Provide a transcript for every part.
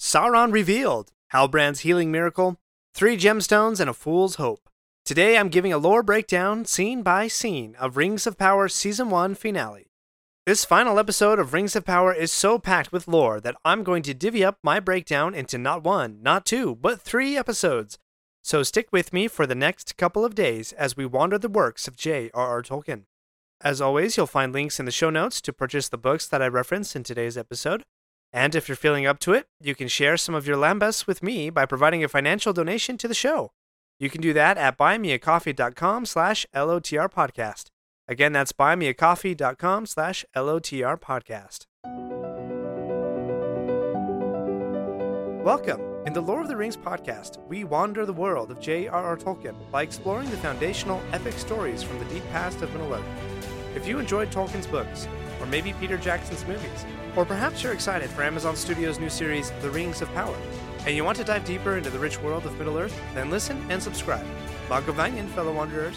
Sauron Revealed, Halbrand's Healing Miracle, 3 Gemstones and a Fool's Hope. Today I'm giving a lore breakdown, scene by scene, of Rings of Power Season 1 Finale. This final episode of Rings of Power is so packed with lore that I'm going to divvy up my breakdown into not 1, not 2, but 3 episodes. So stick with me for the next couple of days as we wander the works of J.R.R. Tolkien. As always, you'll find links in the show notes to purchase the books that I referenced in today's episode. And if you're feeling up to it, you can share some of your lambas with me by providing a financial donation to the show. You can do that at buymeacoffee.com/LOTR podcast. Again, that's buymeacoffee.com/LOTR podcast. Welcome. In the Lord of the Rings podcast, we wander the world of J.R.R. Tolkien by exploring the foundational epic stories from the deep past of Middle-earth. If you enjoyed Tolkien's books, or maybe Peter Jackson's movies, or perhaps you're excited for Amazon Studios' new series, The Rings of Power, and you want to dive deeper into the rich world of Middle-earth, then listen and subscribe. Bhagavanyan, fellow wanderers.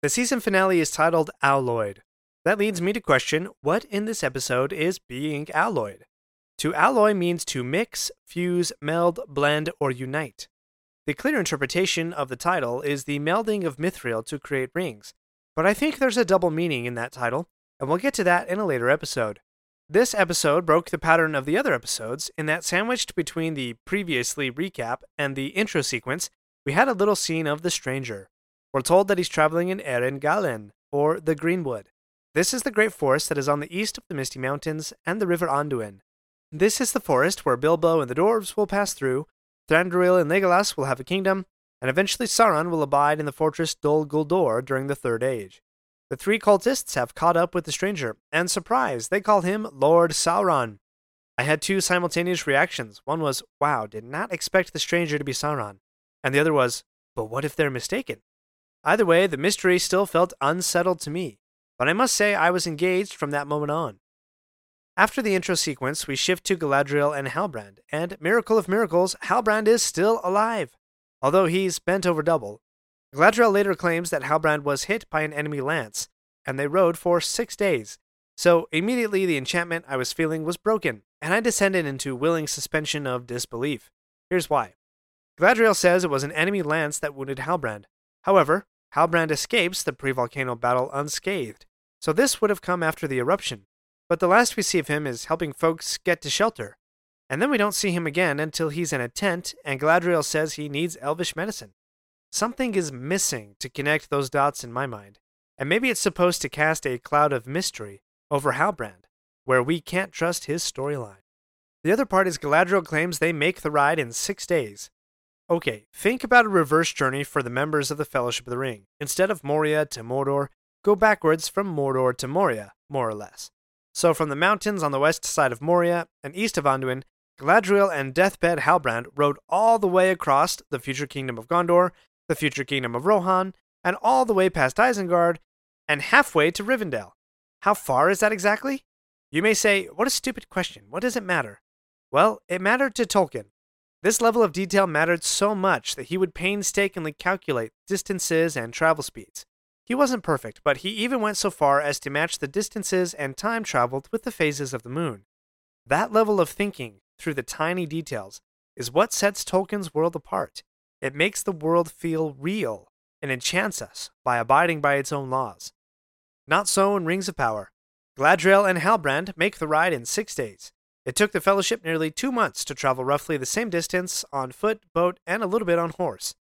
The season finale is titled Alloyed. That leads me to question, what in this episode is being alloyed? To alloy means to mix, fuse, meld, blend, or unite. The clear interpretation of the title is the melding of mithril to create rings, but I think there's a double meaning in that title, and we'll get to that in a later episode. This episode broke the pattern of the other episodes in that sandwiched between the previously recap and the intro sequence, we had a little scene of the stranger. We're told that he's traveling in Eärendil, or the Greenwood. This is the great forest that is on the east of the Misty Mountains and the River Anduin. This is the forest where Bilbo and the dwarves will pass through, Thranduil and Legolas will have a kingdom, and eventually Sauron will abide in the fortress Dol Guldur during the Third Age. The 3 cultists have caught up with the stranger, and surprise, they call him Lord Sauron. I had 2 simultaneous reactions. One was, wow, did not expect the stranger to be Sauron. And the other was, but what if they're mistaken? Either way, the mystery still felt unsettled to me, but I must say I was engaged from that moment on. After the intro sequence, we shift to Galadriel and Halbrand, and miracle of miracles, Halbrand is still alive, although he's bent over double. Galadriel later claims that Halbrand was hit by an enemy lance, and they rode for 6 days, so immediately the enchantment I was feeling was broken, and I descended into willing suspension of disbelief. Here's why. Galadriel says it was an enemy lance that wounded Halbrand. However, Halbrand escapes the pre-volcano battle unscathed, so this would have come after the eruption, but the last we see of him is helping folks get to shelter, and then we don't see him again until he's in a tent and Galadriel says he needs elvish medicine. Something is missing to connect those dots in my mind, and maybe it's supposed to cast a cloud of mystery over Halbrand, where we can't trust his storyline. The other part is Galadriel claims they make the ride in 6 days. Okay, think about a reverse journey for the members of the Fellowship of the Ring. Instead of Moria to Mordor, go backwards from Mordor to Moria, more or less. So from the mountains on the west side of Moria and east of Anduin, Galadriel and Deathbed Halbrand rode all the way across the future kingdom of Gondor, the future kingdom of Rohan, and all the way past Isengard, and halfway to Rivendell. How far is that exactly? You may say, what a stupid question, what does it matter? Well, it mattered to Tolkien. This level of detail mattered so much that he would painstakingly calculate distances and travel speeds. He wasn't perfect, but he even went so far as to match the distances and time traveled with the phases of the moon. That level of thinking, through the tiny details, is what sets Tolkien's world apart. It makes the world feel real and enchants us by abiding by its own laws. Not so in Rings of Power. Galadriel and Halbrand make the ride in 6 days. It took the Fellowship nearly 2 months to travel roughly the same distance on foot, boat, and a little bit on horse.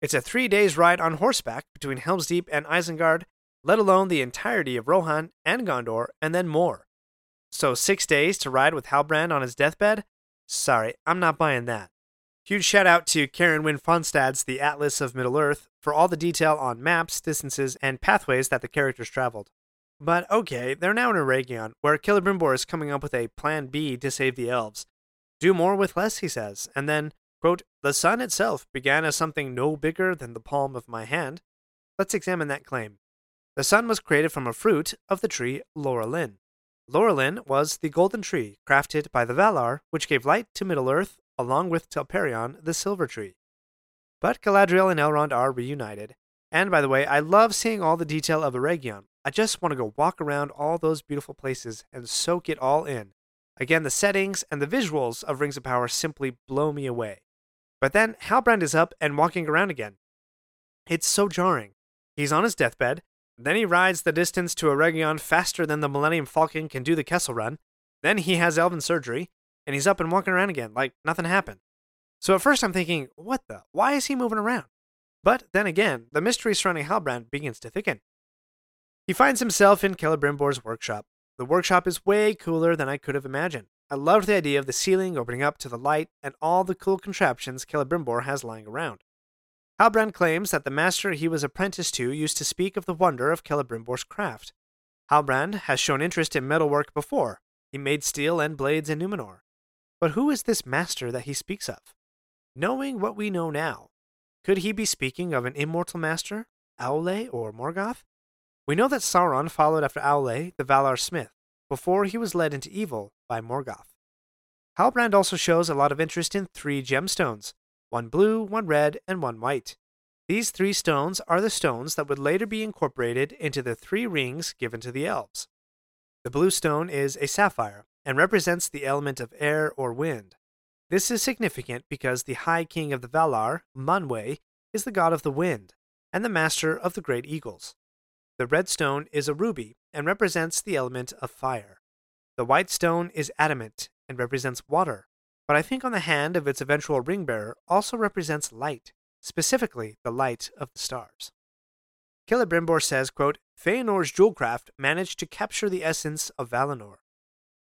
It's a 3 days ride on horseback between Helm's Deep and Isengard, let alone the entirety of Rohan and Gondor, and then more. So 6 days to ride with Halbrand on his deathbed? Sorry, I'm not buying that. Huge shout out to Karen Wynn Fonstad's The Atlas of Middle-earth for all the detail on maps, distances, and pathways that the characters traveled. But okay, they're now in Eregion, where Celebrimbor is coming up with a plan B to save the elves. Do more with less, he says, and then, quote, the sun itself began as something no bigger than the palm of my hand. Let's examine that claim. The sun was created from a fruit of the tree Laurelin. Laurelin was the golden tree crafted by the Valar, which gave light to Middle-earth, along with Telperion, the silver tree. But Galadriel and Elrond are reunited. And by the way, I love seeing all the detail of Eregion. I just want to go walk around all those beautiful places and soak it all in. Again, the settings and the visuals of Rings of Power simply blow me away. But then Halbrand is up and walking around again. It's so jarring. He's on his deathbed. Then he rides the distance to Eregion faster than the Millennium Falcon can do the Kessel Run. Then he has elven surgery, and he's up and walking around again like nothing happened. So at first I'm thinking, why is he moving around? But then again, the mystery surrounding Halbrand begins to thicken. He finds himself in Celebrimbor's workshop. The workshop is way cooler than I could have imagined. I loved the idea of the ceiling opening up to the light and all the cool contraptions Celebrimbor has lying around. Halbrand claims that the master he was apprenticed to used to speak of the wonder of Celebrimbor's craft. Halbrand has shown interest in metalwork before. He made steel and blades in Númenor. But who is this master that he speaks of? Knowing what we know now, could he be speaking of an immortal master, Aule or Morgoth? We know that Sauron followed after Aule, the Valar smith, before he was led into evil by Morgoth. Halbrand also shows a lot of interest in 3 gemstones. One blue, one red, and one white. These 3 stones are the stones that would later be incorporated into the 3 rings given to the elves. The blue stone is a sapphire and represents the element of air or wind. This is significant because the High King of the Valar, Manwë, is the god of the wind and the master of the great eagles. The red stone is a ruby and represents the element of fire. The white stone is adamant and represents water. But I think on the hand of its eventual ring-bearer also represents light, specifically the light of the stars. Celebrimbor says, quote, Fëanor's jewelcraft managed to capture the essence of Valinor.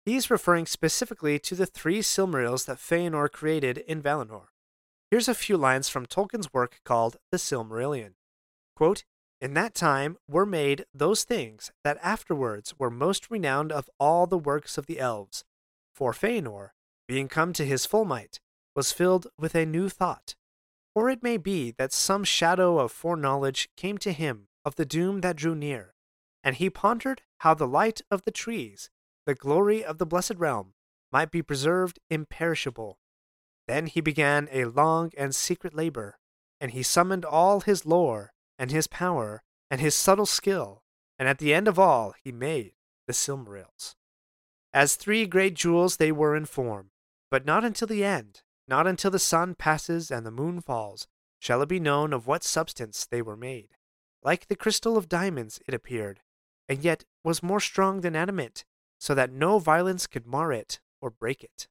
He is referring specifically to the 3 Silmarils that Fëanor created in Valinor. Here's a few lines from Tolkien's work called The Silmarillion. Quote, in that time were made those things that afterwards were most renowned of all the works of the elves, for Fëanor, being come to his full might, was filled with a new thought. Or it may be that some shadow of foreknowledge came to him of the doom that drew near, and he pondered how the light of the trees, the glory of the blessed realm, might be preserved imperishable. Then he began a long and secret labor, and he summoned all his lore, and his power, and his subtle skill, and at the end of all he made the Silmarils. As 3 great jewels they were in form, but not until the end, not until the sun passes and the moon falls, shall it be known of what substance they were made. Like the crystal of diamonds it appeared, and yet was more strong than adamant, so that no violence could mar it or break it.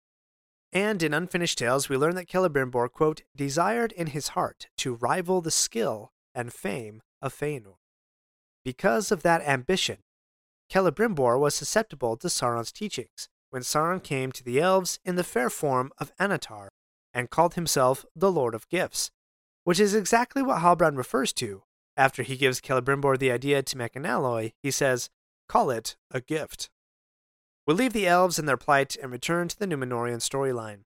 And in Unfinished Tales we learn that Celebrimbor, quote, desired in his heart to rival the skill and fame of Fëanor. Because of that ambition, Celebrimbor was susceptible to Sauron's teachings, when Sauron came to the elves in the fair form of Anatar and called himself the Lord of Gifts, which is exactly what Halbrand refers to. After he gives Celebrimbor the idea to make an alloy, he says, call it a gift. We'll leave the elves in their plight and return to the Númenorian storyline.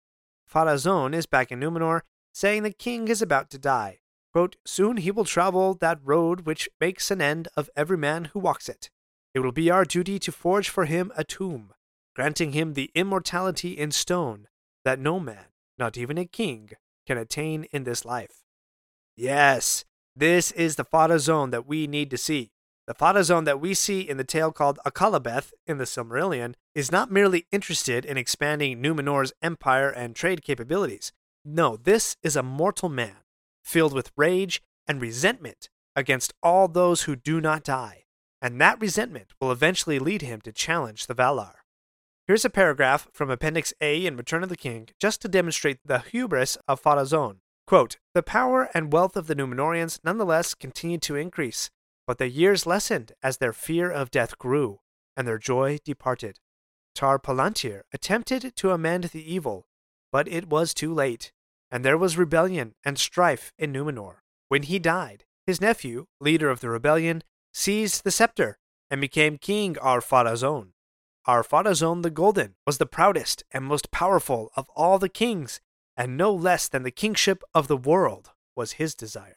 Pharazôn is back in Númenor, saying the king is about to die. Quote, soon he will travel that road which makes an end of every man who walks it. It will be our duty to forge for him a tomb, granting him the immortality in stone that no man, not even a king, can attain in this life. Yes, this is the Pharazôn that we need to see. The Pharazôn that we see in the tale called Akalabeth in the Silmarillion is not merely interested in expanding Númenor's empire and trade capabilities. No, this is a mortal man, filled with rage and resentment against all those who do not die. And that resentment will eventually lead him to challenge the Valar. Here's a paragraph from Appendix A in Return of the King just to demonstrate the hubris of Pharazôn. Quote, the power and wealth of the Númenorians nonetheless continued to increase, but their years lessened as their fear of death grew, and their joy departed. Tar-Palantir attempted to amend the evil, but it was too late, and there was rebellion and strife in Númenor. When he died, his nephew, leader of the rebellion, seized the scepter, and became king. Ar Pharazôn the Golden was the proudest and most powerful of all the kings, and no less than the kingship of the world was his desire.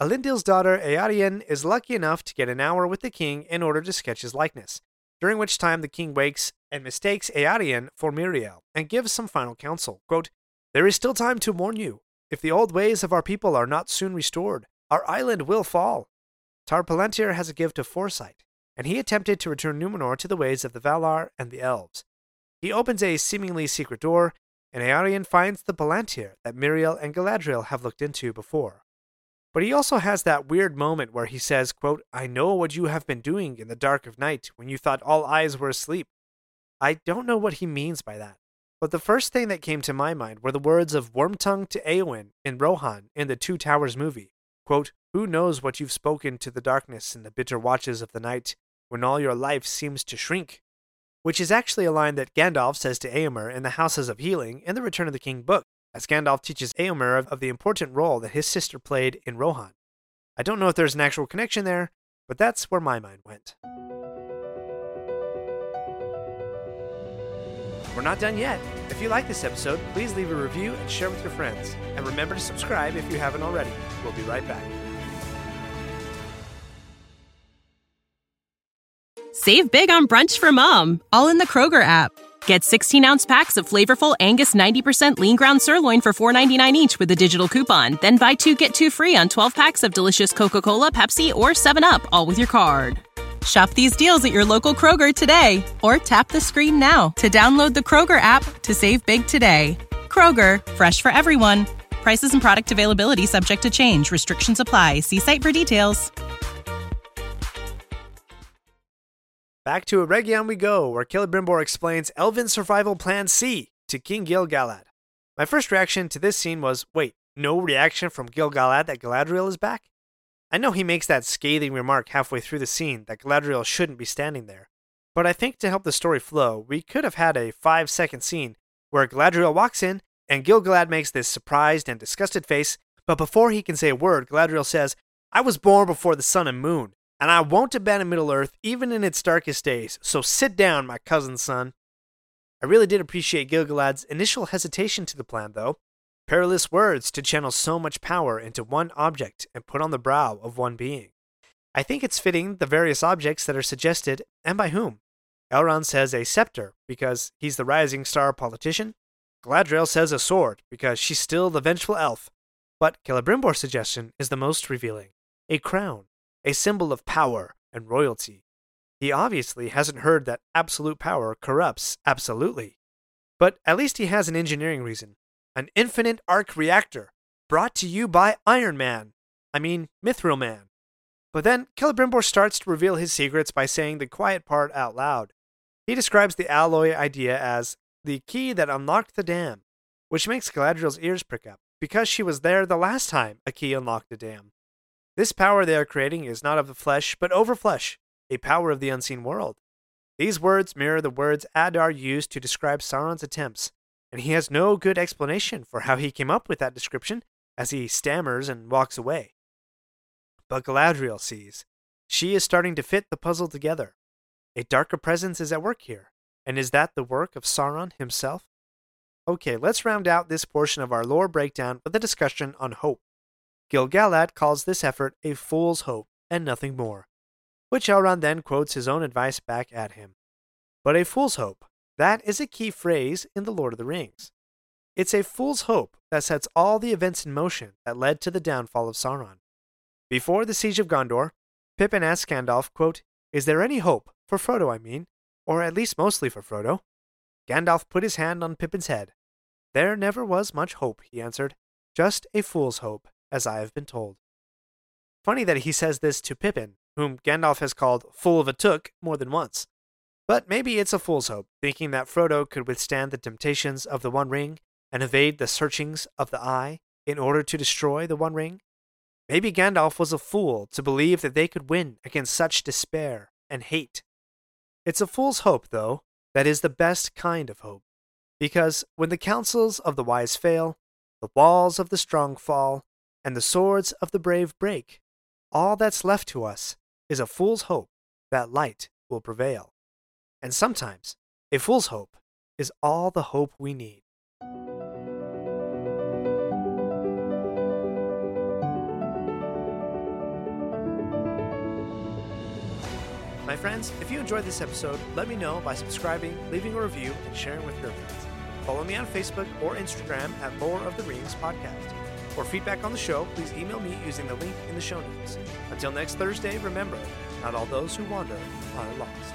Elendil's daughter Eärendil is lucky enough to get an hour with the king in order to sketch his likeness, during which time the king wakes and mistakes Eärendil for Miriel and gives some final counsel. Quote, "There is still time to warn you. If the old ways of our people are not soon restored, our island will fall. Tar-Palantir has a gift of foresight, and he attempted to return Númenor to the ways of the Valar and the Elves. He opens a seemingly secret door, and Eärendil finds the Palantir that Miriel and Galadriel have looked into before. But he also has that weird moment where he says, quote, 'I know what you have been doing in the dark of night when you thought all eyes were asleep.' I don't know what he means by that, but the first thing that came to my mind were the words of Wormtongue to Eowyn in Rohan in the Two Towers movie, quote, 'Who knows what you've spoken to the darkness in the bitter watches of the night when all your life seems to shrink,' which is actually a line that Gandalf says to Eomer in the Houses of Healing in the Return of the King book, as Gandalf teaches Eomer of the important role that his sister played in Rohan. I don't know if there's an actual connection there, but that's where my mind went." We're not done yet. If you like this episode, please leave a review and share with your friends. And remember to subscribe if you haven't already. We'll be right back. Save big on brunch for mom, all in the Kroger app. Get 16-ounce packs of flavorful Angus 90% lean ground sirloin for $4.99 each with a digital coupon. Then buy 2, get 2 free on 12 packs of delicious Coca-Cola, Pepsi, or 7-Up, all with your card. Shop these deals at your local Kroger today, or tap the screen now to download the Kroger app to save big today. Kroger, fresh for everyone. Prices and product availability subject to change. Restrictions apply. See site for details. Back to Eregion we go, where Celebrimbor explains Elven Survival Plan C to King Gil-Galad. My first reaction to this scene was, wait, no reaction from Gil-Galad that Galadriel is back? I know he makes that scathing remark halfway through the scene that Galadriel shouldn't be standing there, but I think to help the story flow, we could have had a 5-second scene where Galadriel walks in and Gil-Galad makes this surprised and disgusted face, but before he can say a word, Galadriel says, "I was born before the sun and moon, and I won't abandon Middle-earth even in its darkest days, so sit down, my cousin son." I really did appreciate Gil-Galad's initial hesitation to the plan, though. Perilous words to channel so much power into one object and put on the brow of one being. I think it's fitting the various objects that are suggested, and by whom. Elrond says a scepter, because he's the rising star politician. Galadriel says a sword, because she's still the vengeful elf. But Celebrimbor's suggestion is the most revealing. A crown. A symbol of power and royalty. He obviously hasn't heard that absolute power corrupts absolutely. But at least he has an engineering reason. An infinite arc reactor, brought to you by Mithril Man. But then, Celebrimbor starts to reveal his secrets by saying the quiet part out loud. He describes the alloy idea as the key that unlocked the dam, which makes Galadriel's ears prick up, because she was there the last time a key unlocked a dam. This power they are creating is not of the flesh, but over flesh, a power of the unseen world. These words mirror the words Adar used to describe Sauron's attempts, and he has no good explanation for how he came up with that description, as he stammers and walks away. But Galadriel sees. She is starting to fit the puzzle together. A darker presence is at work here, and is that the work of Sauron himself? Okay, let's round out this portion of our lore breakdown with a discussion on hope. Gil-Galad calls this effort a fool's hope and nothing more, which Elrond then quotes his own advice back at him. But a fool's hope, that is a key phrase in The Lord of the Rings. It's a fool's hope that sets all the events in motion that led to the downfall of Sauron. Before the Siege of Gondor, Pippin asks Gandalf, quote, "Is there any hope, for Frodo I mean, or at least mostly for Frodo?" Gandalf put his hand on Pippin's head. "There never was much hope," he answered, "just a fool's hope, as I have been told." Funny that he says this to Pippin, whom Gandalf has called "fool of a Took" more than once. But maybe it's a fool's hope, thinking that Frodo could withstand the temptations of the One Ring and evade the searchings of the Eye in order to destroy the One Ring. Maybe Gandalf was a fool to believe that they could win against such despair and hate. It's a fool's hope, though, that is the best kind of hope, because when the counsels of the wise fail, the walls of the strong fall, and the swords of the brave break, all that's left to us is a fool's hope that light will prevail. And sometimes, a fool's hope is all the hope we need. My friends, if you enjoyed this episode, let me know by subscribing, leaving a review, and sharing with your friends. Follow me on Facebook or Instagram at Lore of the Rings Podcast. For feedback on the show, please email me using the link in the show notes. Until next Thursday, remember, not all those who wander are lost.